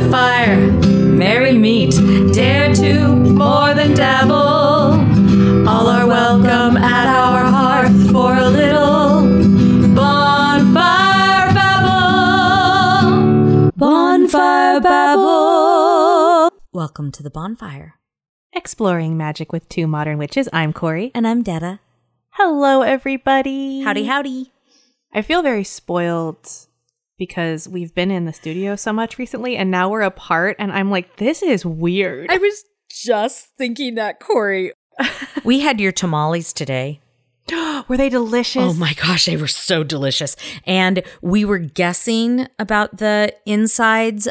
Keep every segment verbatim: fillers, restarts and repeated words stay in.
to fire, merry meet, dare to more than dabble. All are welcome at our hearth for a little bonfire babble. Bonfire babble. Welcome to the bonfire. Exploring magic with two modern witches. I'm Corey. And I'm Detta. Hello, everybody. Howdy, howdy. I feel very spoiled because we've been in the studio so much recently and now we're apart and I'm like, this is weird. I was just thinking that, Corey. We had your tamales today. Were they delicious? Oh my gosh, they were so delicious. And we were guessing about the insides.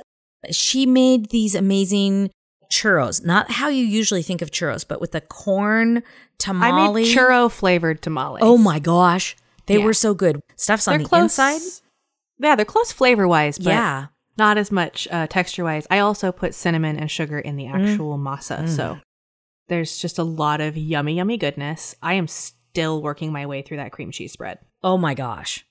She made these amazing churros, not how you usually think of churros, but with the corn tamale. I made churro flavored tamales. Oh my gosh. They yeah. were so good. Stuff's they're on the close, inside. Yeah, they're close flavor-wise, but yeah. not as much uh, texture-wise. I also put cinnamon and sugar in the actual mm. masa, mm. so there's just a lot of yummy, yummy goodness. I am still working my way through that cream cheese spread. Oh my gosh.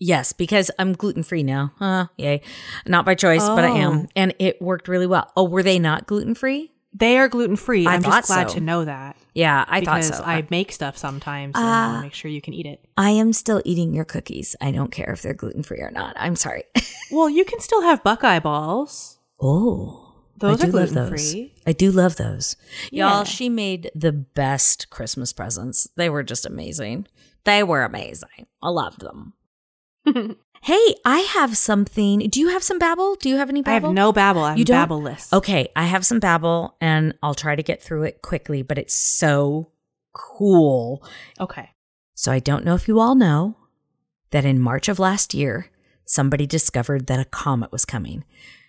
Yes, because I'm gluten-free now. Uh, yay. Not by choice, oh. but I am. And it worked really well. Oh, were they not gluten-free? They are gluten-free. I I'm just glad so. to know that. Yeah, I thought so. Because I make stuff sometimes, and uh, I want to make sure you can eat it. I am still eating your cookies. I don't care if they're gluten-free or not. I'm sorry. Well, you can still have Buckeye balls. Oh. Those I are gluten-free. I do love those. Yeah. Y'all, she made the best Christmas presents. They were just amazing. They were amazing. I loved them. Hey, I have something. Do you have some babble? Do you have any babble? I have no babble. I'm babble-less. Okay, I have some babble, and I'll try to get through it quickly, but it's so cool. Okay. So I don't know if you all know that in March of last year, somebody discovered that a comet was coming.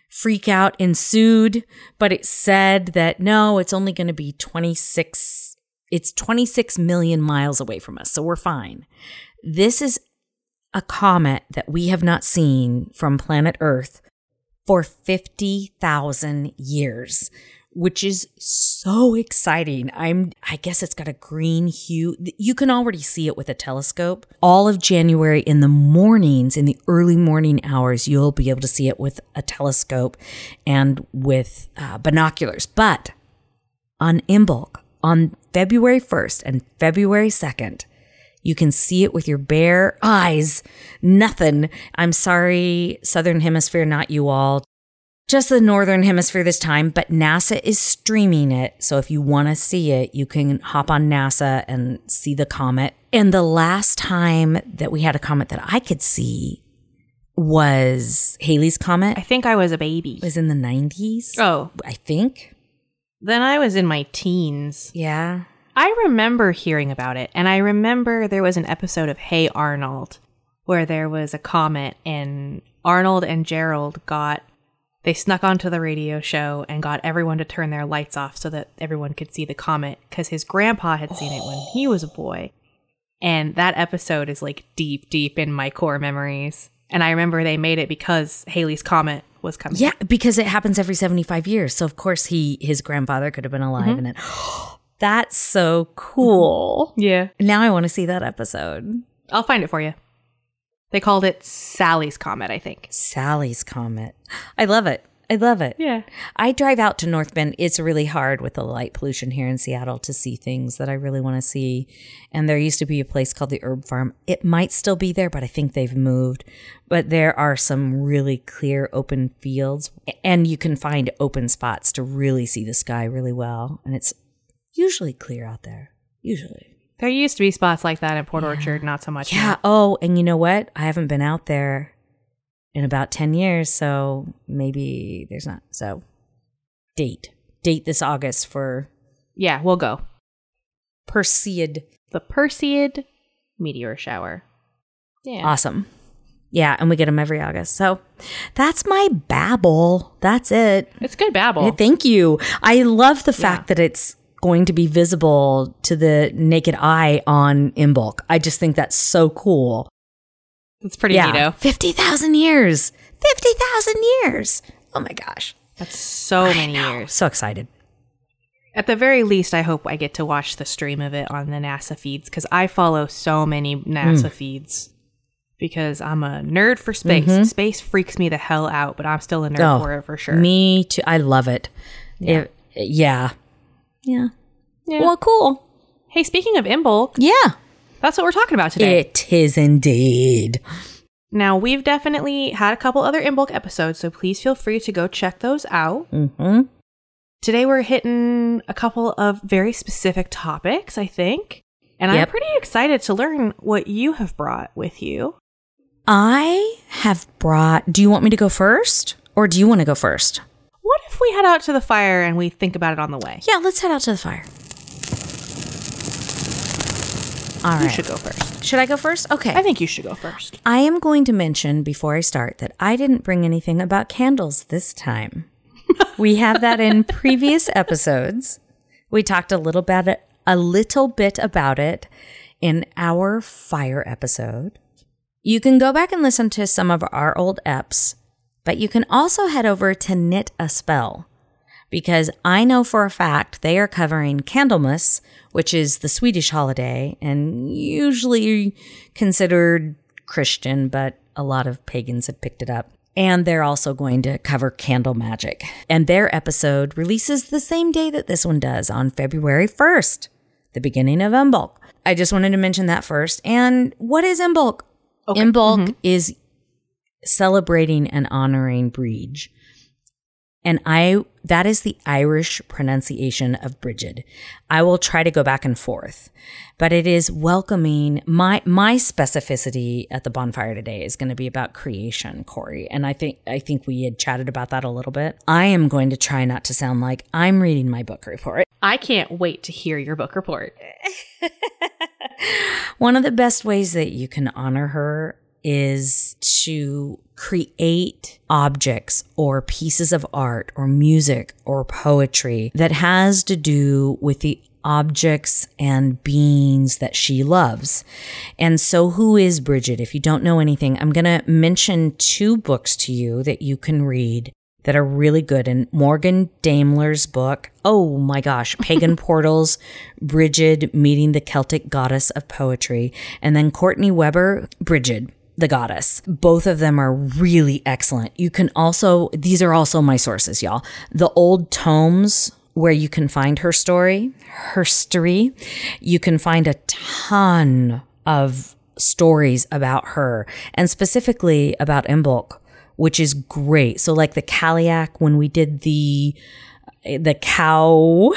Freak out ensued, but it said that, no, it's only going to be twenty-six. It's twenty-six million miles away from us, so we're fine. This is a comet that we have not seen from planet Earth for fifty thousand years, which is so exciting. I'm, I guess it's got a green hue. You can already see it with a telescope. All of January in the mornings, in the early morning hours, you'll be able to see it with a telescope and with uh, binoculars. But on Imbolc, on February first and February second, you can see it with your bare eyes. Nothing. I'm sorry, Southern Hemisphere, not you all. Just the Northern Hemisphere this time, but NASA is streaming it. So if you want to see it, you can hop on NASA and see the comet. And the last time that we had a comet that I could see was Halley's Comet. I think I was a baby. It was in the nineties. Oh. I think. Then I was in my teens. Yeah. I remember hearing about it, and I remember there was an episode of Hey Arnold where there was a comet, and Arnold and Gerald got, they snuck onto the radio show and got everyone to turn their lights off so that everyone could see the comet, because his grandpa had seen it when he was a boy. And that episode is like deep, deep in my core memories. And I remember they made it because Halley's Comet was coming. Yeah, because it happens every seventy-five years. So of course he, his grandfather could have been alive mm-hmm. and then... That's so cool. Yeah. Now I want to see that episode. I'll find it for you. They called it Sally's Comet, I think. Sally's Comet. I love it. I love it. Yeah. I drive out to North Bend. It's really hard with the light pollution here in Seattle to see things that I really want to see. And there used to be a place called the Herb Farm. It might still be there, but I think they've moved. But there are some really clear open fields. And you can find open spots to really see the sky really well. And it's usually clear out there. Usually. There used to be spots like that in Port yeah. Orchard, not so much. Yeah. Now. Oh, and you know what? I haven't been out there in about ten years, so maybe there's not. So date. Date this August for... Yeah, we'll go. Perseid. The Perseid meteor shower. Yeah. Awesome. Yeah, and we get them every August. So that's my babble. That's it. It's good babble. Thank you. I love the fact yeah. that it's going to be visible to the naked eye on Imbolc. I just think that's so cool. That's pretty yeah. neato. fifty thousand years. fifty thousand years. Oh my gosh. That's so I many know. years. So excited. At the very least, I hope I get to watch the stream of it on the NASA feeds because I follow so many NASA mm. feeds. because I'm a nerd for space. Mm-hmm. Space freaks me the hell out, but I'm still a nerd oh, for it for sure. Me too. I love it. Yeah. It, yeah. Yeah. Yeah. Well, cool. Hey, speaking of Imbolc. Yeah. That's what we're talking about today. It is indeed. Now, we've definitely had a couple other Imbolc episodes, so please feel free to go check those out. Mm-hmm. Today, we're hitting a couple of very specific topics, I think. And yep. I'm pretty excited to learn what you have brought with you. I have brought... Do you want me to go first? Or do you want to go first? What if we head out to the fire and we think about it on the way? Yeah, let's head out to the fire. All right. You should go first. Should I go first? Okay. I think you should go first. I am going to mention before I start that I didn't bring anything about candles this time. We have that in previous episodes. We talked a little bit, a little bit about it in our fire episode. You can go back and listen to some of our old eps, but you can also head over to Knit a Spell, because I know for a fact they are covering Candlemas, which is the Swedish holiday and usually considered Christian, but a lot of pagans have picked it up. And they're also going to cover candle magic. And their episode releases the same day that this one does, on February first, the beginning of Imbolc. I just wanted to mention that first. And what is Imbolc? Okay. Imbolc mm-hmm. is celebrating and honoring Breege. And I that is the Irish pronunciation of Brigid. I will try to go back and forth. But it is welcoming. My my specificity at the bonfire today is going to be about creation, Corey. And I think I think we had chatted about that a little bit. I am going to try not to sound like I'm reading my book report. I can't wait to hear your book report. One of the best ways that you can honor her is to create objects or pieces of art or music or poetry that has to do with the objects and beings that she loves. And so who is Brigid? If you don't know anything, I'm going to mention two books to you that you can read that are really good. And Morgan Daimler's book, oh my gosh, Pagan Portals, Brigid, Meeting the Celtic Goddess of Poetry. And then Courtney Weber, Brigid, the Goddess. Both of them are really excellent. You can also, these are also my sources, y'all. The old tomes where you can find her story, herstory. You can find a ton of stories about her and specifically about Imbolc, which is great. So like the Cailleach, when we did the the cow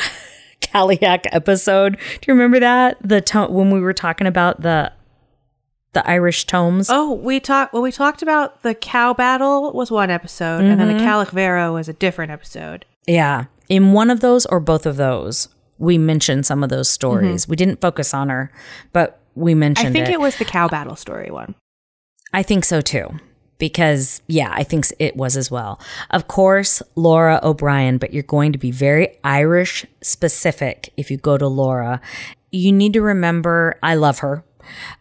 Cailleach episode, do you remember that? The to- when we were talking about the the Irish tomes. Oh, we talked. Well, we talked about the cow battle was one episode, mm-hmm. and then the Cailleach Bhéara was a different episode. Yeah, in one of those or both of those, we mentioned some of those stories. Mm-hmm. We didn't focus on her, but we mentioned. I think it, it was the cow battle story one. I think so too. Because, yeah, I think it was as well. Of course, Laura O'Brien, but you're going to be very Irish specific if you go to Laura. You need to remember, I love her.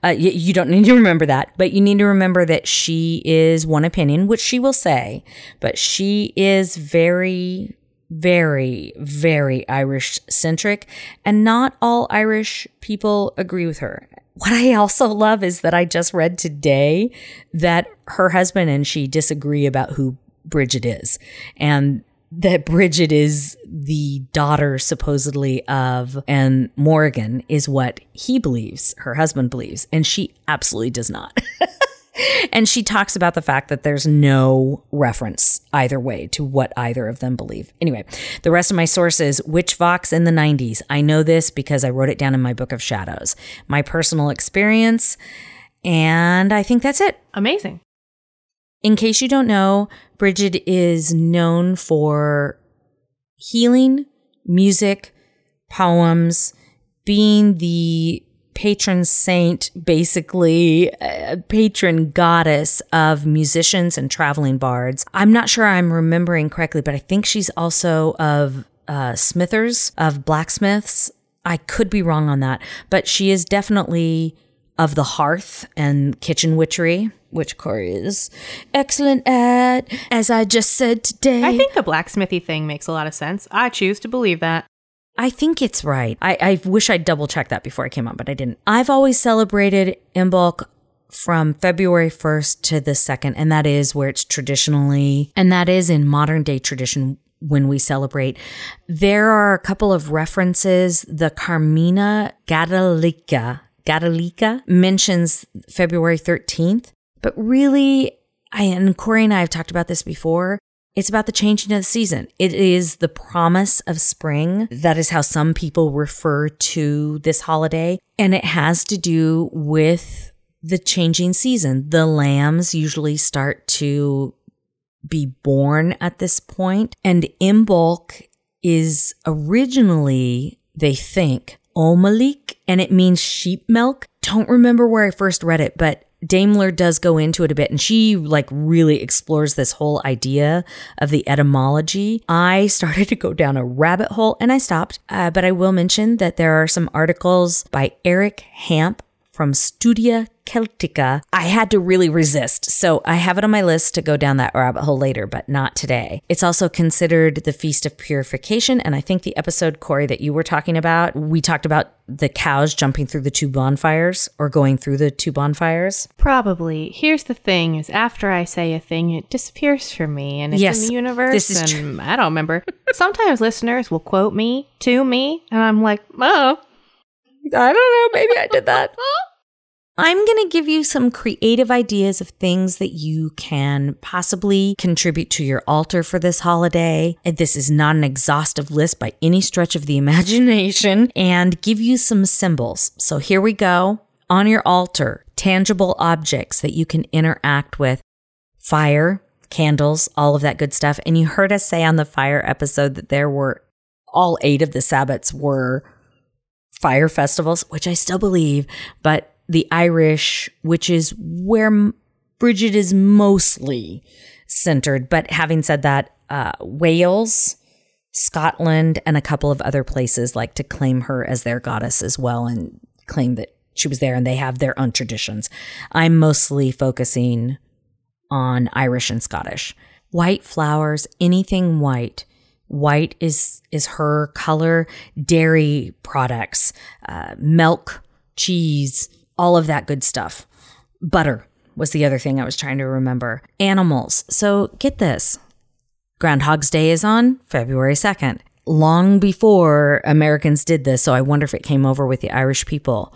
Uh, you, you don't need to remember that, but you need to remember that she is one opinion, which she will say, but she is very, very, very Irish centric, and not all Irish people agree with her. What I also love is that I just read today that her husband and she disagree about who Brigid is, and that Brigid is the daughter supposedly of, and Morgan is what he believes, her husband believes, and she absolutely does not. And she talks about the fact that there's no reference either way to what either of them believe. Anyway, the rest of my sources, Witch Vox in the nineties. I know this because I wrote it down in my Book of Shadows. My personal experience, and I think that's it. Amazing. In case you don't know, Brigid is known for healing, music, poems, being the patron saint, basically uh, patron goddess of musicians and traveling bards. I'm not sure I'm remembering correctly, but I think she's also of uh, smithers, of blacksmiths. I could be wrong on that, but she is definitely of the hearth and kitchen witchery, which Corey is excellent at, as I just said today. I think the blacksmithy thing makes a lot of sense. I choose to believe that. I think it's right. I, I wish I'd double checked that before I came on, but I didn't. I've always celebrated Imbolc from February first to the second, and that is where it's traditionally, and that is in modern day tradition when we celebrate. There are a couple of references. The Carmina Gadelica, Gadelica mentions February thirteenth, but really, I, and Corey and I have talked about this before, it's about the changing of the season. It is the promise of spring. That is how some people refer to this holiday. And it has to do with the changing season. The lambs usually start to be born at this point. And Imbolc is originally, they think, Omalik, and it means sheep milk. Don't remember where I first read it, but Daimler does go into it a bit, and she like really explores this whole idea of the etymology. I started to go down a rabbit hole and I stopped, uh, but I will mention that there are some articles by Eric Hamp from Studia Celtica. I had to really resist, so I have it on my list to go down that rabbit hole later, but not today. It's also considered the Feast of Purification, and I think the episode, Corey, that you were talking about, we talked about the cows jumping through the two bonfires or going through the two bonfires. Probably. Here's the thing is after I say a thing, it disappears from me, and it's yes, in the universe, this is and true. I don't remember. Sometimes listeners will quote me to me, and I'm like, oh, I don't know, maybe I did that. I'm going to give you some creative ideas of things that you can possibly contribute to your altar for this holiday. This is not an exhaustive list by any stretch of the imagination, and give you some symbols. So here we go. On your altar, tangible objects that you can interact with. Fire, candles, all of that good stuff. And you heard us say on the fire episode that there were, all eight of the Sabbats were fire festivals, which I still believe, but the Irish, which is where Brigid is mostly centered. But having said that, uh, Wales, Scotland, and a couple of other places like to claim her as their goddess as well and claim that she was there, and they have their own traditions. I'm mostly focusing on Irish and Scottish. White flowers, anything white. White is is her color. Dairy products, uh, milk, cheese, all of that good stuff. Butter was the other thing I was trying to remember. Animals. So get this. Groundhog's Day is on February second. Long before Americans did this, so I wonder if it came over with the Irish people.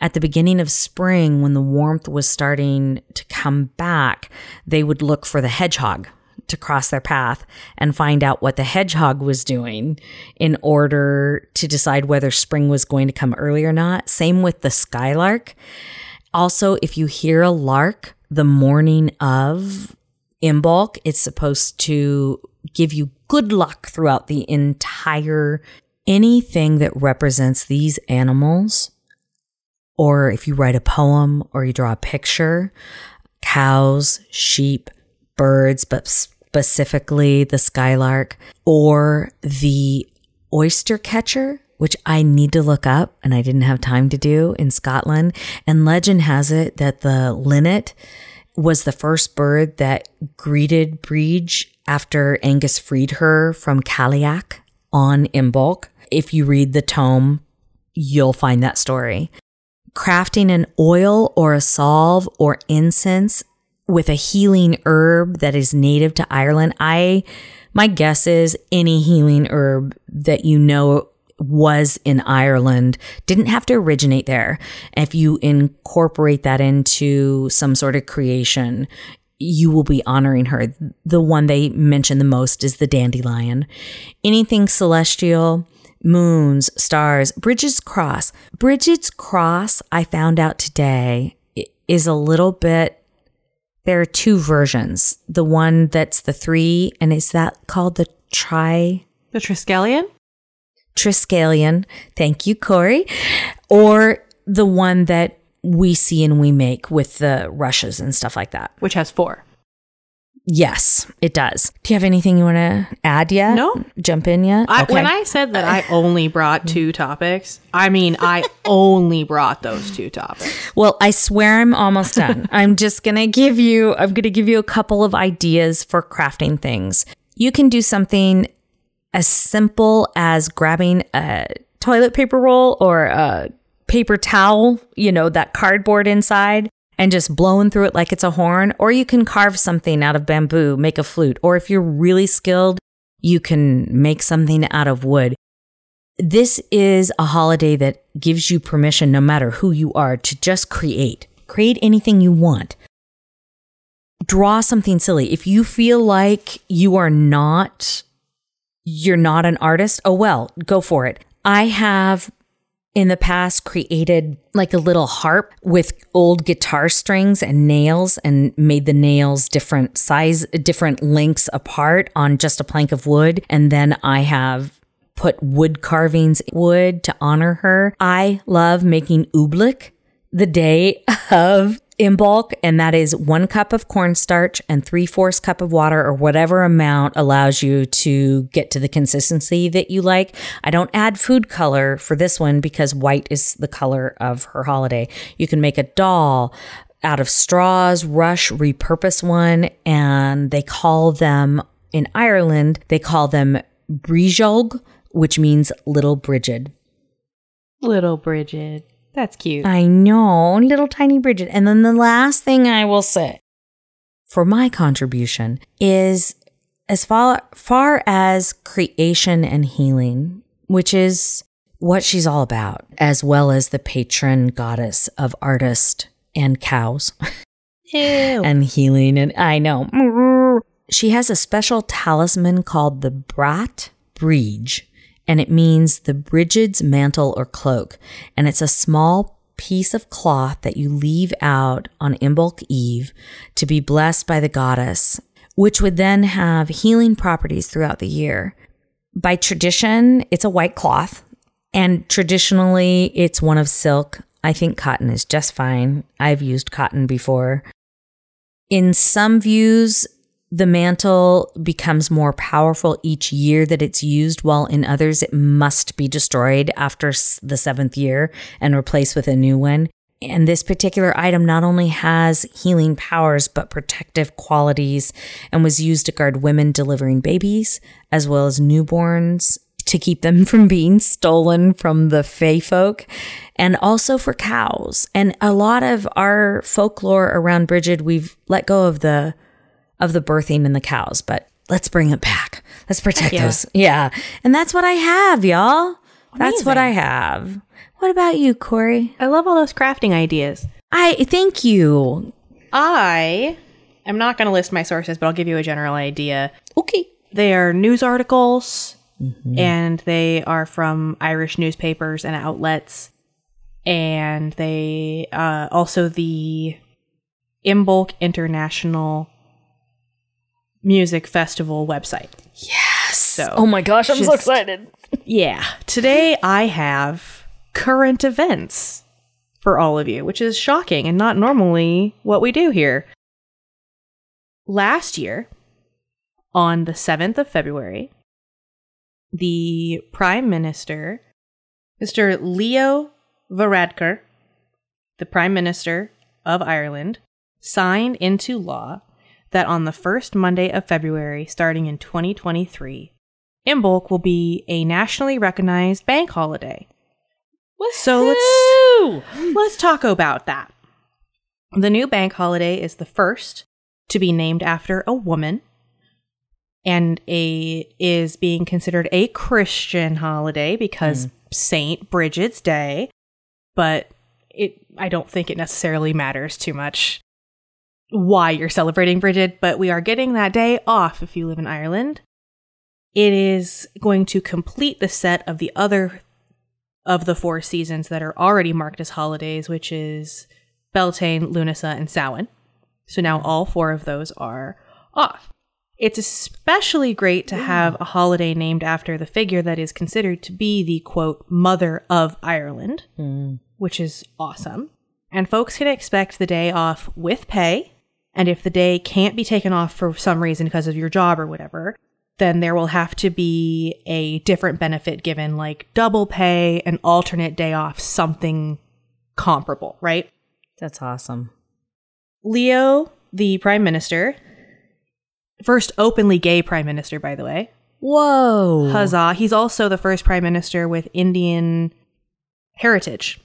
At the beginning of spring, when the warmth was starting to come back, they would look for the hedgehog to cross their path and find out what the hedgehog was doing in order to decide whether spring was going to come early or not. Same with the skylark. Also, if you hear a lark the morning of Imbolc, it's supposed to give you good luck throughout the entire, anything that represents these animals. Or if you write a poem or you draw a picture, cows, sheep, birds, but specifically the skylark, or the oyster catcher, which I need to look up and I didn't have time to do, in Scotland. And legend has it that the linnet was the first bird that greeted Breege after Angus freed her from Cailleach on Imbolc. If you read the tome, you'll find that story. Crafting an oil or a salve or incense with a healing herb that is native to Ireland. I, my guess is any healing herb that you know was in Ireland didn't have to originate there. If you incorporate that into some sort of creation, you will be honoring her. The one they mention the most is the dandelion. Anything celestial, moons, stars, Brigid's cross. Brigid's cross, I found out today, is a little bit, there are two versions. The one that's the three, and is that called the tri? The Triskelion? Triskelion. Thank you, Corey. Or the one that we see and we make with the rushes and stuff like that. Which has four. Yes, it does. Do you have anything you want to add yet? No. Jump in yet? I, okay. When I said that I only brought two topics, I mean, I only brought those two topics. Well, I swear I'm almost done. I'm just going to give you, I'm going to give you a couple of ideas for crafting things. You can do something as simple as grabbing a toilet paper roll or a paper towel, you know, that cardboard inside, and just blowing through it like it's a horn, or you can carve something out of bamboo, make a flute, or if you're really skilled, you can make something out of wood. This is a holiday that gives you permission, no matter who you are, to just create. Create anything you want. Draw something silly. If you feel like you are not, you're not an artist, oh well, go for it. I have in the past created like a little harp with old guitar strings and nails, and made the nails different size, different lengths apart on just a plank of wood. And then I have put wood carvings in wood to honor her. I love making oobleck the day of Imbolc, and that is one cup of cornstarch and three-fourths cup of water, or whatever amount allows you to get to the consistency that you like. I don't add food color for this one because white is the color of her holiday. You can make a doll out of straws, rush, repurpose one, and they call them, in Ireland, they call them Brídeóg, which means little Brigid. Little Brigid. That's cute. I know, little tiny Brigid. And then the last thing I will say for my contribution is as far, far as creation and healing, which is what she's all about, as well as the patron goddess of artists and cows. Ew. And healing. And I know. She has a special talisman called the Brat Bridge, and it means the Brigid's mantle or cloak. And it's a small piece of cloth that you leave out on Imbolc Eve to be blessed by the goddess, which would then have healing properties throughout the year. By tradition, it's a white cloth, and traditionally it's one of silk. I think cotton is just fine. I've used cotton before. In some views, the mantle becomes more powerful each year that it's used, while in others it must be destroyed after the seventh year and replaced with a new one. And this particular item not only has healing powers, but protective qualities, and was used to guard women delivering babies, as well as newborns, to keep them from being stolen from the fae folk, and also for cows. And a lot of our folklore around Brigid, we've let go of the of the birthing and the cows, but let's bring it back. Let's protect yeah. those. Yeah. And that's what I have, y'all. Amazing. That's what I have. What about you, Corey? I love all those crafting ideas. I thank you. I am not going to list my sources, but I'll give you a general idea. Okay. They are news articles, mm-hmm. and they are from Irish newspapers and outlets. And they uh, also the Imbolc International Music Festival website. Yes. So, oh my gosh, I'm just, so excited. Yeah. Today I have current events for all of you, which is shocking and not normally what we do here. Last year, on the seventh of February, the Prime Minister, Mister Leo Varadkar, the Prime Minister of Ireland, signed into law that on the first Monday of February, starting in twenty twenty-three, Imbolc will be a nationally recognized bank holiday. Woo-hoo! So let's let's talk about that. The new bank holiday is the first to be named after a woman, and a is being considered a Christian holiday because mm. Saint Brigid's Day, but it I don't think it necessarily matters too much why you're celebrating Brigid, but we are getting that day off if you live in Ireland. It is going to complete the set of the other of the four seasons that are already marked as holidays, which is Beltane, Lunasa, and Samhain. So now all four of those are off. It's especially great to have a holiday named after the figure that is considered to be the, quote, mother of Ireland, mm. which is awesome. And folks can expect the day off with pay. And if the day can't be taken off for some reason because of your job or whatever, then there will have to be a different benefit given, like double pay, an alternate day off, something comparable, right? That's awesome. Leo, the Prime Minister, first openly gay Prime Minister, by the way. Whoa. Huzzah. He's also the first Prime Minister with Indian heritage.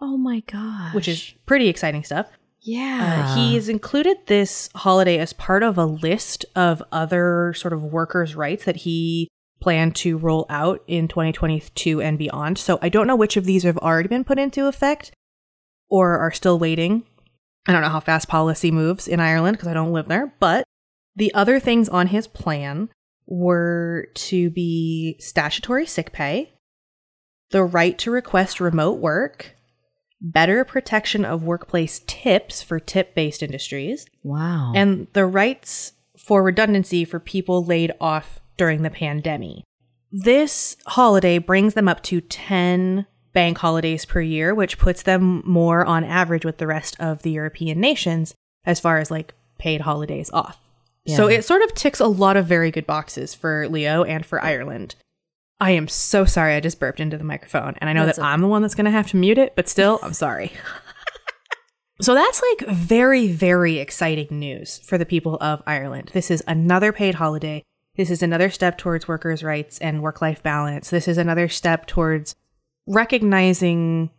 Oh my gosh. Which is pretty exciting stuff. Yeah, uh, he's included this holiday as part of a list of other sort of workers' rights that he planned to roll out in twenty twenty-two and beyond. So I don't know which of these have already been put into effect or are still waiting. I don't know how fast policy moves in Ireland because I don't live there. But the other things on his plan were to be statutory sick pay, the right to request remote work, better protection of workplace tips for tip-based industries. Wow. And the rights for redundancy for people laid off during the pandemic. This holiday brings them up to ten bank holidays per year, which puts them more on average with the rest of the European nations as far as like paid holidays off. Yeah. So it sort of ticks a lot of very good boxes for Leo and for Ireland. I am so sorry I just burped into the microphone, and I know that's that a- I'm the one that's going to have to mute it, but still, I'm sorry. So that's like very, very exciting news for the people of Ireland. This is another paid holiday. This is another step towards workers' rights and work-life balance. This is another step towards recognizing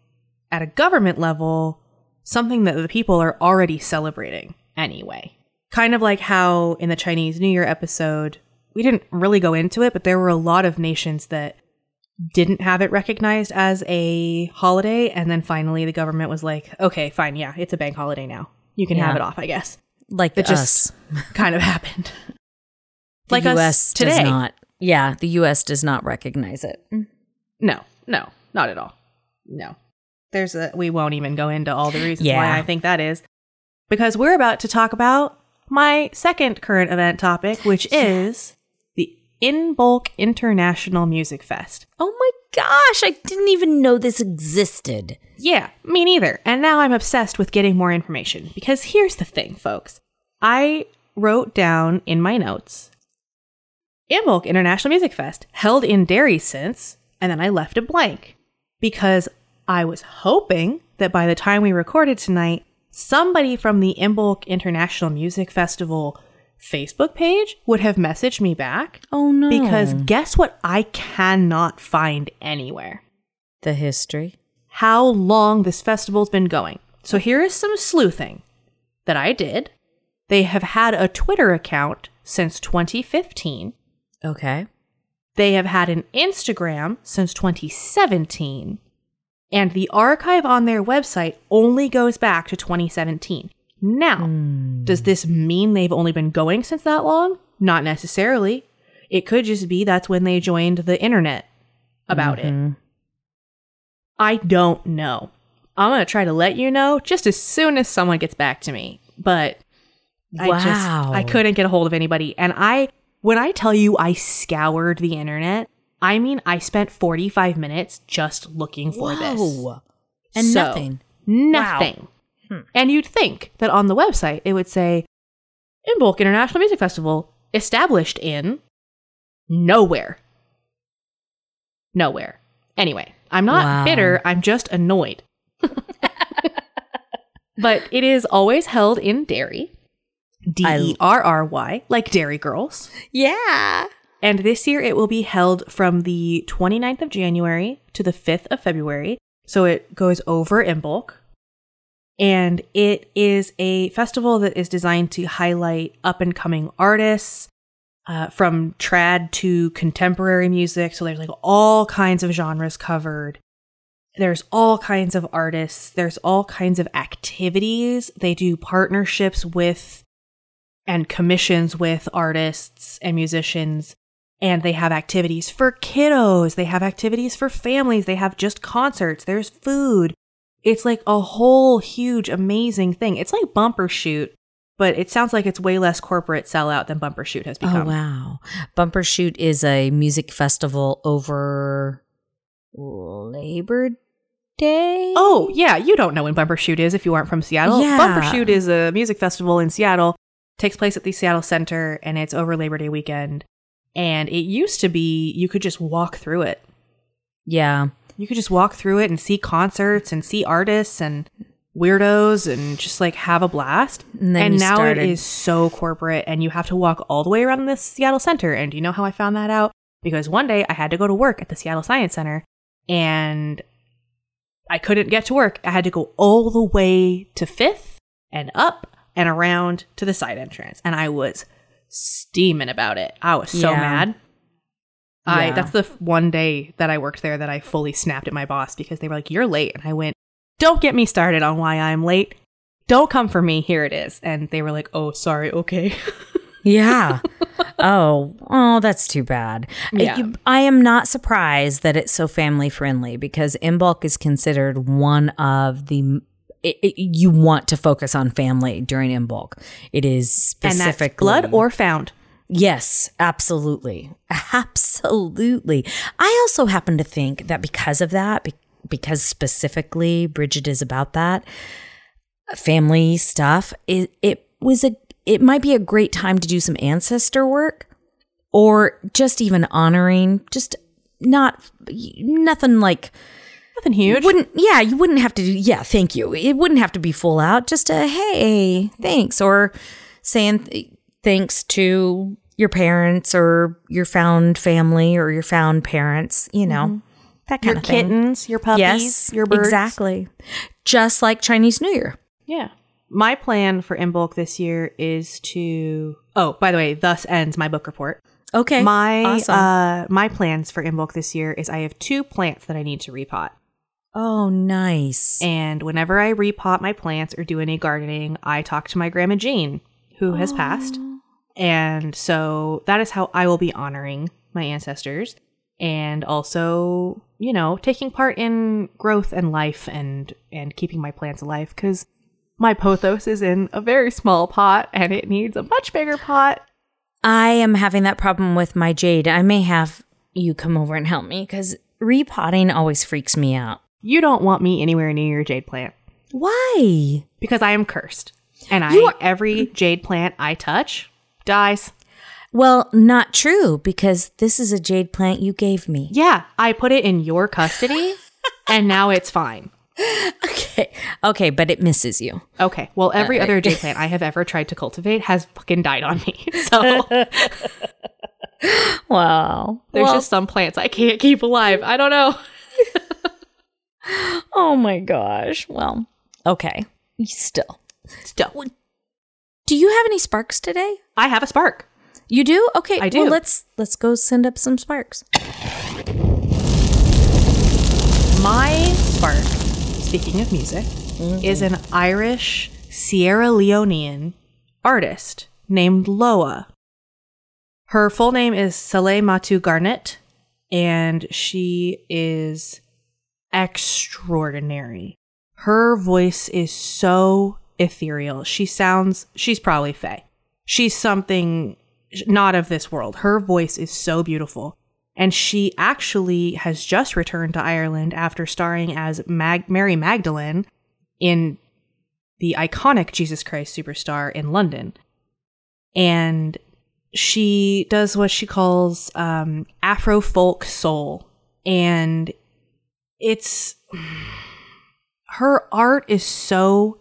at a government level something that the people are already celebrating anyway. Kind of like how in the Chinese New Year episode, we didn't really go into it, but there were a lot of nations that didn't have it recognized as a holiday. And then finally the government was like, okay, fine. Yeah, it's a bank holiday now. You can yeah. have it off, I guess. Like it just kind of happened. Like the U S us today. Does not, yeah, the U S does not recognize it. No, no, not at all. No. There's a, we won't even go into all the reasons yeah. why I think that is. Because we're about to talk about my second current event topic, which is... Imbolc International Music Fest. Oh my gosh, I didn't even know this existed. Yeah, me neither. And now I'm obsessed with getting more information because here's the thing, folks. I wrote down in my notes, Imbolc International Music Fest held in Derry since, and then I left it blank because I was hoping that by the time we recorded tonight, somebody from the Imbolc International Music Festival Facebook page would have messaged me back. Oh no. Because guess what I cannot find anywhere? The history. How long this festival's been going. So here is some sleuthing that I did. They have had a Twitter account since twenty fifteen. Okay. They have had an Instagram since twenty seventeen. And the archive on their website only goes back to twenty seventeen. Now, mm. does this mean they've only been going since that long? Not necessarily. It could just be that's when they joined the internet about mm-hmm. it. I don't know. I'm going to try to let you know just as soon as someone gets back to me. But wow. I just, I couldn't get a hold of anybody. And I, when I tell you I scoured the internet, I mean, I spent forty-five minutes just looking for Whoa. this. And so, nothing. Nothing. Wow. Hmm. And you'd think that on the website, it would say, Imbolc International Music Festival, established in nowhere. Nowhere. Anyway, I'm not wow. bitter. I'm just annoyed. But it is always held in Derry. D E R R Y, like Derry Girls. Yeah. And this year it will be held from the twenty-ninth of January to the fifth of February. So it goes over Imbolc. And it is a festival that is designed to highlight up-and-coming artists uh, from trad to contemporary music. So there's like all kinds of genres covered. There's all kinds of artists. There's all kinds of activities. They do partnerships with and commissions with artists and musicians. And they have activities for kiddos. They have activities for families. They have just concerts. There's food. It's like a whole huge, amazing thing. It's like Bumbershoot, but it sounds like it's way less corporate sellout than Bumbershoot has become. Oh, wow. Bumbershoot is a music festival over Labor Day? Oh, yeah. You don't know when Bumbershoot is if you aren't from Seattle. Yeah. Bumbershoot is a music festival in Seattle. It takes place at the Seattle Center, and it's over Labor Day weekend. And it used to be you could just walk through it. Yeah. You could just walk through it and see concerts and see artists and weirdos and just like have a blast. And, and now started. It is so corporate and you have to walk all the way around the Seattle Center. And do you know how I found that out? Because one day I had to go to work at the Seattle Science Center and I couldn't get to work. I had to go all the way to Fifth and up and around to the side entrance. And I was steaming about it. I was so yeah. mad. Yeah. I That's the one day that I worked there that I fully snapped at my boss because they were like, you're late. And I went, don't get me started on why I'm late. Don't come for me. Here it is. And they were like, oh, sorry. Okay. Yeah. Oh, oh, that's too bad. Yeah. I, I am not surprised that it's so family friendly because Imbolc is considered one of the, it, it, you want to focus on family during Imbolc. It is specifically. And that's blood or found. Yes, absolutely. Absolutely. I also happen to think that because of that, be- because specifically Brigid is about that family stuff, it, it was a It might be a great time to do some ancestor work or just even honoring, just not, nothing like. Nothing huge. Wouldn't, yeah, you wouldn't have to do, yeah, thank you. It wouldn't have to be full out, just a, hey, thanks, or saying th- thanks to your parents or your found family or your found parents, you know, mm-hmm. that kind your of thing. Your kittens, your puppies, yes, your birds. Exactly. Just like Chinese New Year. Yeah. My plan for Imbolc this year is to... Oh, by the way, thus ends my book report. Okay, my awesome. uh, my plans for Imbolc this year is I have two plants that I need to repot. Oh, nice. And whenever I repot my plants or do any gardening, I talk to my Grandma Jean, who oh. has passed. And so that is how I will be honoring my ancestors. And also, you know, taking part in growth and life and, and keeping my plants alive because... My pothos is in a very small pot, and it needs a much bigger pot. I am having that problem with my jade. I may have you come over and help me, because repotting always freaks me out. You don't want me anywhere near your jade plant. Why? Because I am cursed. And I are- every jade plant I touch dies. Well, not true, because this is a jade plant you gave me. Yeah, I put it in your custody, and now it's fine. Okay. Okay, but it misses you. Okay. Well, every right. other jade plant I have ever tried to cultivate has fucking died on me. So. Wow. There's well, just some plants I can't keep alive. I don't know. Oh my gosh. Well, okay. Still. Still. Do you have any sparks today? I have a spark. You do? Okay. I do. Well, let's let's go send up some sparks. My spark, speaking of music, mm-hmm. is an Irish Sierra Leonean artist named Loa. Her full name is Saleh Matu Garnett, and she is extraordinary. Her voice is so ethereal. She sounds, she's probably fae. She's something not of this world. Her voice is so beautiful. And she actually has just returned to Ireland after starring as Mag- Mary Magdalene in the iconic Jesus Christ Superstar in London. And she does what she calls um, Afro folk soul. And it's... Her art is so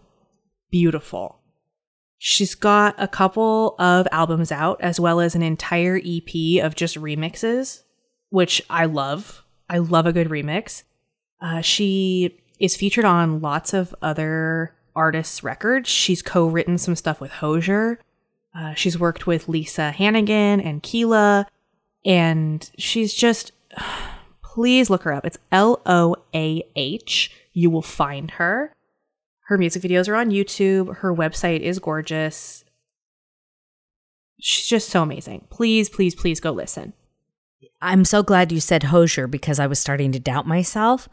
beautiful. She's got a couple of albums out, as well as an entire E P of just remixes, which I love. I love a good remix. Uh, she is featured on lots of other artists' records. She's co-written some stuff with Hozier. Uh, she's worked with Lisa Hannigan and Keela. And she's just... Please look her up. It's L O A H. You will find her. Her music videos are on YouTube. Her website is gorgeous. She's just so amazing. Please, please, please go listen. I'm so glad you said Hozier because I was starting to doubt myself.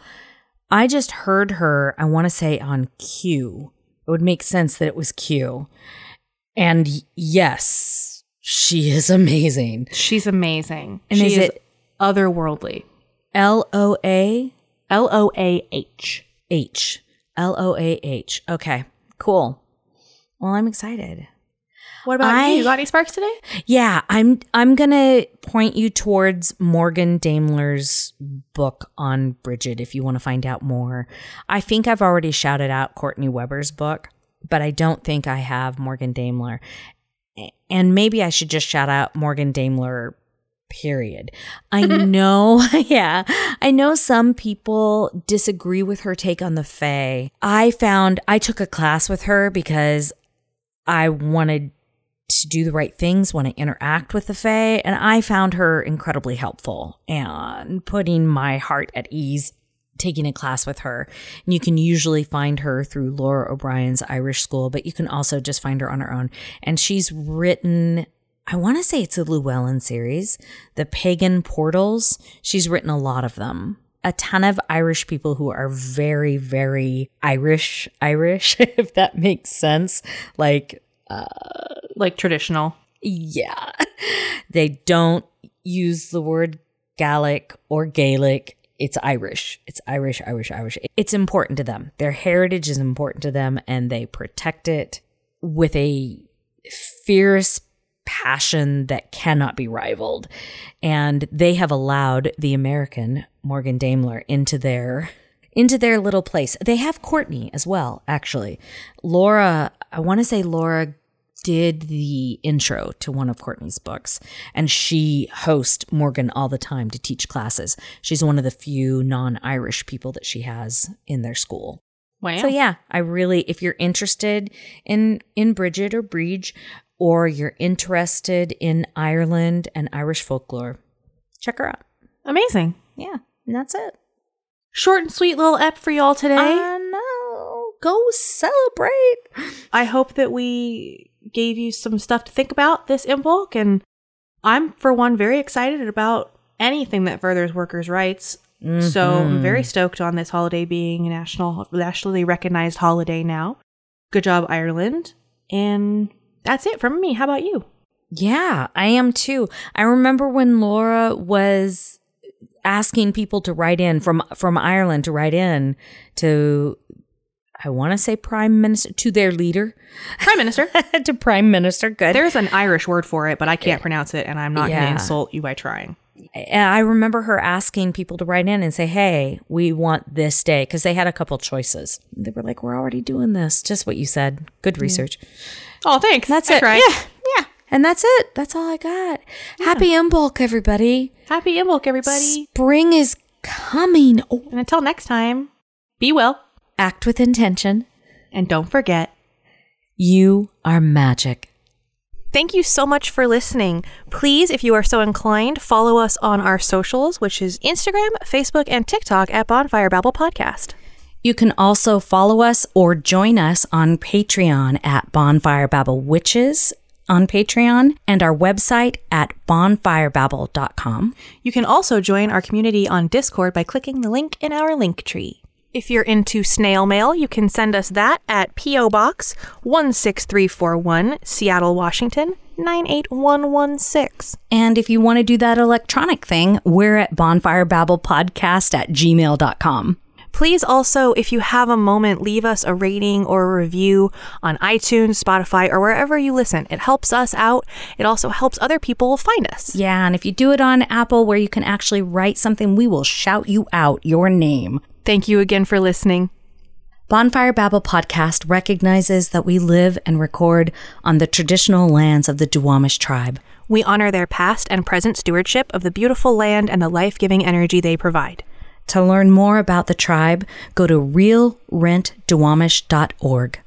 I just heard her, I want to say on Q. It would make sense that it was Q. And yes, she is amazing. She's amazing. And she is, is it otherworldly. L O A? L O A H. H. L O A H. Okay, cool. Well, I'm excited. What about I, you? You got any sparks today? Yeah, I'm I'm going to point you towards Morgan Daimler's book on Brigid if you want to find out more. I think I've already shouted out Courtney Weber's book, but I don't think I have Morgan Daimler. And maybe I should just shout out Morgan Daimler period. I know, yeah, I know some people disagree with her take on the Fae. I found, I took a class with her because I wanted to do the right things, want to interact with the Fae, and I found her incredibly helpful and putting my heart at ease taking a class with her. And you can usually find her through Laura O'Brien's Irish School, but you can also just find her on her own. And she's written, I want to say it's a Llewellyn series, The Pagan Portals. She's written a lot of them. A ton of Irish people who are very, very Irish, Irish, if that makes sense. Like, uh, like traditional. Yeah. They don't use the word Gaelic or Gaelic. It's Irish. It's Irish, Irish, Irish. It's important to them. Their heritage is important to them, and they protect it with a fierce passion that cannot be rivaled. And they have allowed the American Morgan Daimler into their into their little place. They have Courtney as well, actually. Laura, I want to say Laura did the intro to one of Courtney's books, and she hosts Morgan all the time to teach classes. She's one of the few non-Irish people that she has in their school. Wow. So yeah, I really, if you're interested in, in Brigid or Breege, or you're interested in Ireland and Irish folklore, check her out. Amazing. Yeah. And that's it. Short and sweet little ep for y'all today. I know. Go celebrate. I hope that we gave you some stuff to think about this Imbolc, and I'm for one very excited about anything that furthers workers' rights. Mm-hmm. So I'm very stoked on this holiday being a national, nationally recognized holiday now. Good job, Ireland. And that's it from me. How about you? Yeah, I am too. I remember when Laura was asking people to write in from from Ireland to write in to, I want to say Prime Minister, to their leader. Prime Minister. to Prime Minister, good. There's an Irish word for it, but I can't pronounce it, and I'm not yeah. going to insult you by trying. I remember her asking people to write in and say, hey, we want this day, because they had a couple choices. They were like, we're already doing this. Just what you said. Good mm. research. Oh, thanks. That's I it. Tried. Yeah. Yeah. And that's it. That's all I got. Yeah. Happy Imbolc, everybody. Happy Imbolc, everybody. Spring is coming. Oh. And until next time, be well. Act with intention. And don't forget, you are magic. Thank you so much for listening. Please, if you are so inclined, follow us on our socials, which is Instagram, Facebook, and TikTok at Bonfire Babble Podcast. You can also follow us or join us on Patreon at Bonfire Babble Witches on Patreon, and our website at bonfire babble dot com. You can also join our community on Discord by clicking the link in our link tree. If you're into snail mail, you can send us that at P O. Box one six three four one, Seattle, Washington, nine eight one one six. And if you want to do that electronic thing, we're at bonfirebabblepodcast at gmail dot com. Please also, if you have a moment, leave us a rating or a review on iTunes, Spotify, or wherever you listen. It helps us out. It also helps other people find us. Yeah, and if you do it on Apple, where you can actually write something, we will shout you out your name. Thank you again for listening. Bonfire Babble Podcast recognizes that we live and record on the traditional lands of the Duwamish tribe. We honor their past and present stewardship of the beautiful land and the life-giving energy they provide. To learn more about the tribe, go to real rent duwamish dot org.